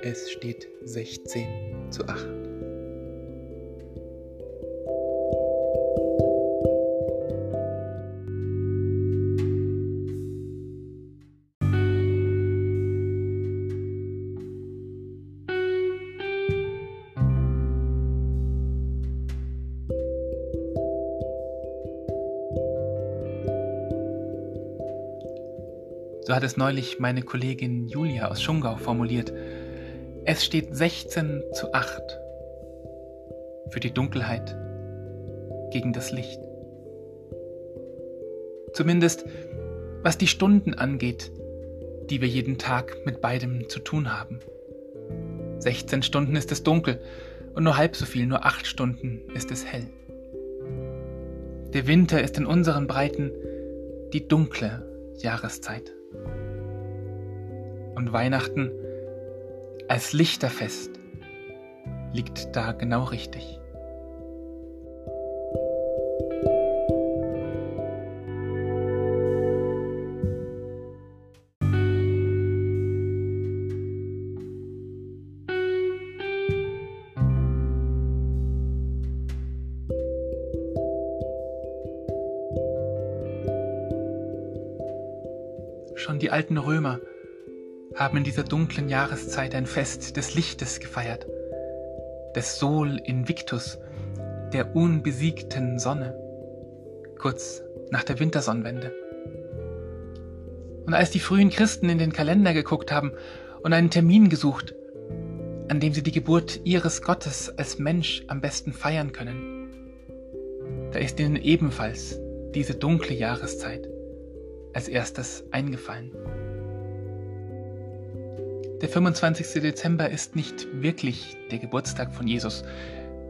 Es steht 16:8. So hat es neulich meine Kollegin Julia aus Schongau formuliert. Es steht 16:8 für die Dunkelheit gegen das Licht. Zumindest was die Stunden angeht, die wir jeden Tag mit beidem zu tun haben. 16 Stunden ist es dunkel und nur halb so viel, nur 8 Stunden ist es hell. Der Winter ist in unseren Breiten die dunkle Jahreszeit. Und Weihnachten als Lichterfest liegt da genau richtig. Schon die alten Römer haben in dieser dunklen Jahreszeit ein Fest des Lichtes gefeiert, des Sol Invictus, der unbesiegten Sonne, kurz nach der Wintersonnenwende. Und als die frühen Christen in den Kalender geguckt haben und einen Termin gesucht, an dem sie die Geburt ihres Gottes als Mensch am besten feiern können, da ist ihnen ebenfalls diese dunkle Jahreszeit als erstes eingefallen. Der 25. Dezember ist nicht wirklich der Geburtstag von Jesus,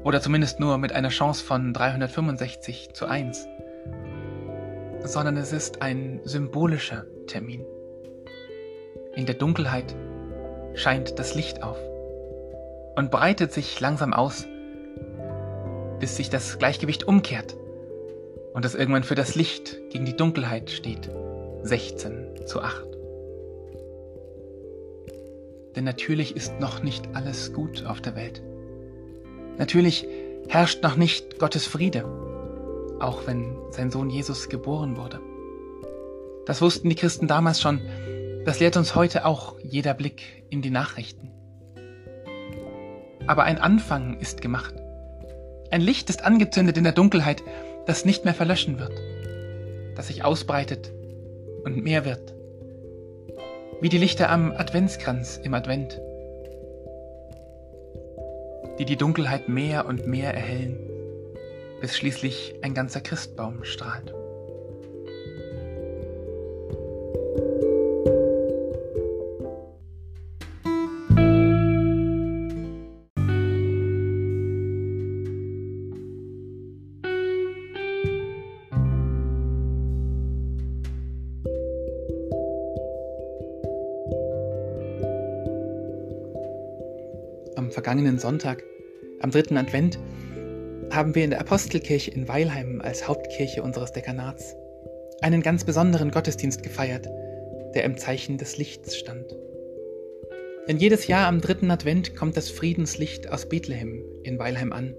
oder zumindest nur mit einer Chance von 365:1, sondern es ist ein symbolischer Termin. In der Dunkelheit scheint das Licht auf und breitet sich langsam aus, bis sich das Gleichgewicht umkehrt und es irgendwann für das Licht gegen die Dunkelheit steht, 16:8. Denn natürlich ist noch nicht alles gut auf der Welt. Natürlich herrscht noch nicht Gottes Friede, auch wenn sein Sohn Jesus geboren wurde. Das wussten die Christen damals schon, das lehrt uns heute auch jeder Blick in die Nachrichten. Aber ein Anfang ist gemacht. Ein Licht ist angezündet in der Dunkelheit, das nicht mehr verlöschen wird, das sich ausbreitet und mehr wird. Wie die Lichter am Adventskranz im Advent, die die Dunkelheit mehr und mehr erhellen, bis schließlich ein ganzer Christbaum strahlt. Am vergangenen Sonntag, am 3. Advent, haben wir in der Apostelkirche in Weilheim als Hauptkirche unseres Dekanats einen ganz besonderen Gottesdienst gefeiert, der im Zeichen des Lichts stand. Denn jedes Jahr am 3. Advent kommt das Friedenslicht aus Bethlehem in Weilheim an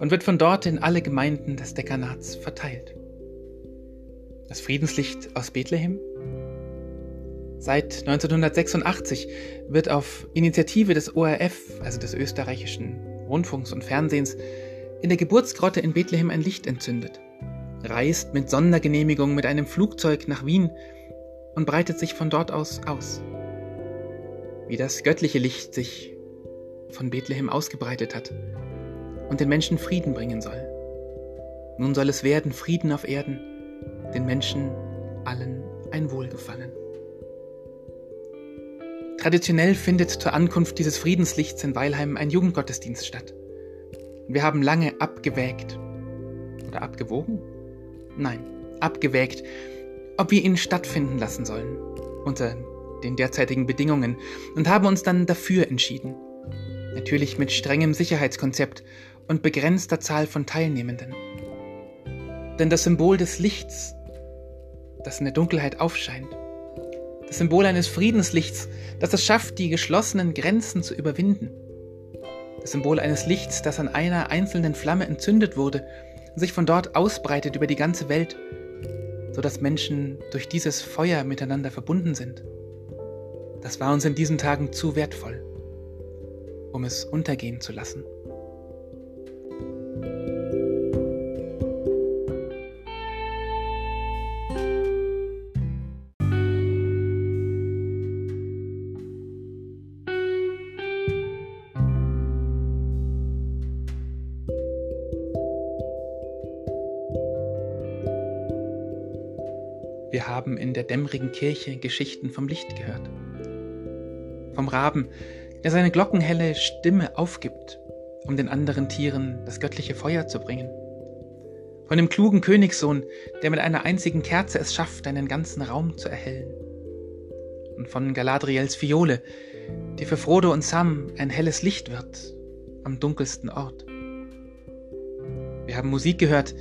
und wird von dort in alle Gemeinden des Dekanats verteilt. Das Friedenslicht aus Bethlehem? Seit 1986 wird auf Initiative des ORF, also des österreichischen Rundfunks und Fernsehens, in der Geburtsgrotte in Bethlehem ein Licht entzündet, reist mit Sondergenehmigung mit einem Flugzeug nach Wien und breitet sich von dort aus aus. Wie das göttliche Licht sich von Bethlehem ausgebreitet hat und den Menschen Frieden bringen soll. Nun soll es werden Frieden auf Erden, den Menschen allen ein Wohlgefallen. Traditionell findet zur Ankunft dieses Friedenslichts in Weilheim ein Jugendgottesdienst statt. Wir haben lange abgewägt, oder abgewogen? Nein, abgewägt, ob wir ihn stattfinden lassen sollen, unter den derzeitigen Bedingungen, und haben uns dann dafür entschieden. Natürlich mit strengem Sicherheitskonzept und begrenzter Zahl von Teilnehmenden. Denn das Symbol des Lichts, das in der Dunkelheit aufscheint, Symbol eines Friedenslichts, das es schafft, die geschlossenen Grenzen zu überwinden. Das Symbol eines Lichts, das an einer einzelnen Flamme entzündet wurde und sich von dort ausbreitet über die ganze Welt, sodass Menschen durch dieses Feuer miteinander verbunden sind. Das war uns in diesen Tagen zu wertvoll, um es untergehen zu lassen. Wir haben in der dämmerigen Kirche Geschichten vom Licht gehört. Vom Raben, der seine glockenhelle Stimme aufgibt, um den anderen Tieren das göttliche Feuer zu bringen. Von dem klugen Königssohn, der mit einer einzigen Kerze es schafft, einen ganzen Raum zu erhellen. Und von Galadriels Fiole, die für Frodo und Sam ein helles Licht wird, am dunkelsten Ort. Wir haben Musik gehört,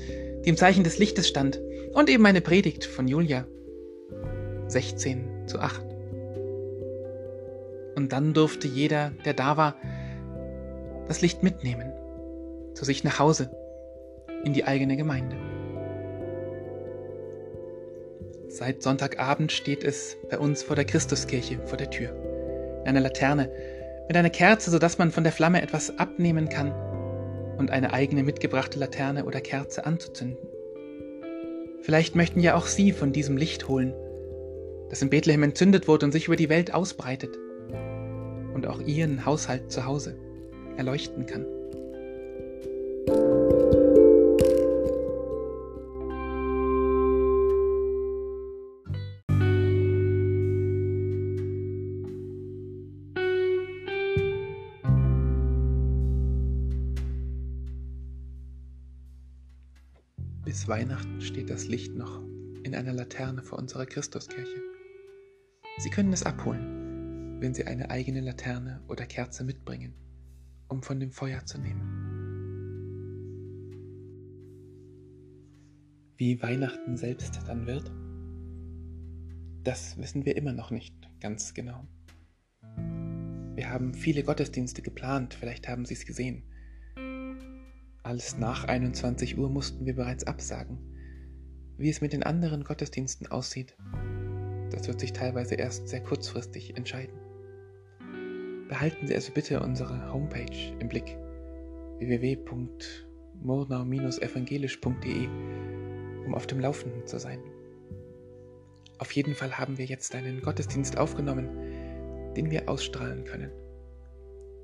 die im Zeichen des Lichtes stand, und eben eine Predigt von Julia, 16:8. Und dann durfte jeder, der da war, das Licht mitnehmen, zu sich nach Hause, in die eigene Gemeinde. Seit Sonntagabend steht es bei uns vor der Christuskirche, vor der Tür, in einer Laterne, mit einer Kerze, sodass man von der Flamme etwas abnehmen kann und eine eigene mitgebrachte Laterne oder Kerze anzuzünden. Vielleicht möchten ja auch Sie von diesem Licht holen, das in Bethlehem entzündet wurde und sich über die Welt ausbreitet und auch Ihren Haushalt zu Hause erleuchten kann. Bis Weihnachten steht das Licht noch in einer Laterne vor unserer Christuskirche. Sie können es abholen, wenn Sie eine eigene Laterne oder Kerze mitbringen, um von dem Feuer zu nehmen. Wie Weihnachten selbst dann wird, das wissen wir immer noch nicht ganz genau. Wir haben viele Gottesdienste geplant, vielleicht haben Sie es gesehen. Alles nach 21 Uhr mussten wir bereits absagen. Wie es mit den anderen Gottesdiensten aussieht, das wird sich teilweise erst sehr kurzfristig entscheiden. Behalten Sie also bitte unsere Homepage im Blick, www.murnau-evangelisch.de, um auf dem Laufenden zu sein. Auf jeden Fall haben wir jetzt einen Gottesdienst aufgenommen, den wir ausstrahlen können,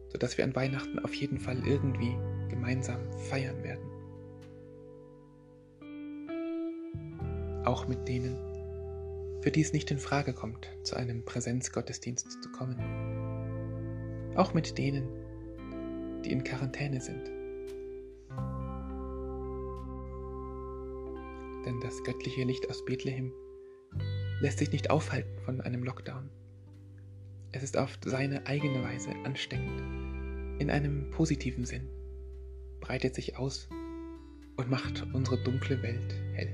sodass wir an Weihnachten auf jeden Fall irgendwie gemeinsam feiern werden. Auch mit denen, für die es nicht in Frage kommt, zu einem Präsenzgottesdienst zu kommen. Auch mit denen, die in Quarantäne sind. Denn das göttliche Licht aus Bethlehem lässt sich nicht aufhalten von einem Lockdown. Es ist auf seine eigene Weise ansteckend, in einem positiven Sinn, breitet sich aus und macht unsere dunkle Welt hell.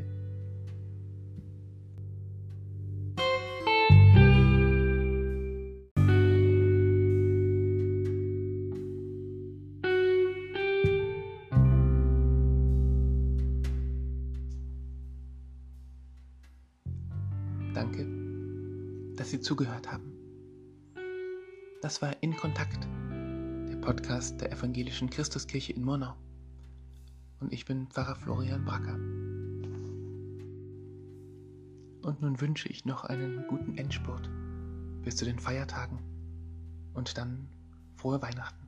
Danke, dass Sie zugehört haben. Das war In Kontakt, der Podcast der Evangelischen Christuskirche in Murnau. Und ich bin Pfarrer Florian Bracker. Und nun wünsche ich noch einen guten Endspurt bis zu den Feiertagen und dann frohe Weihnachten.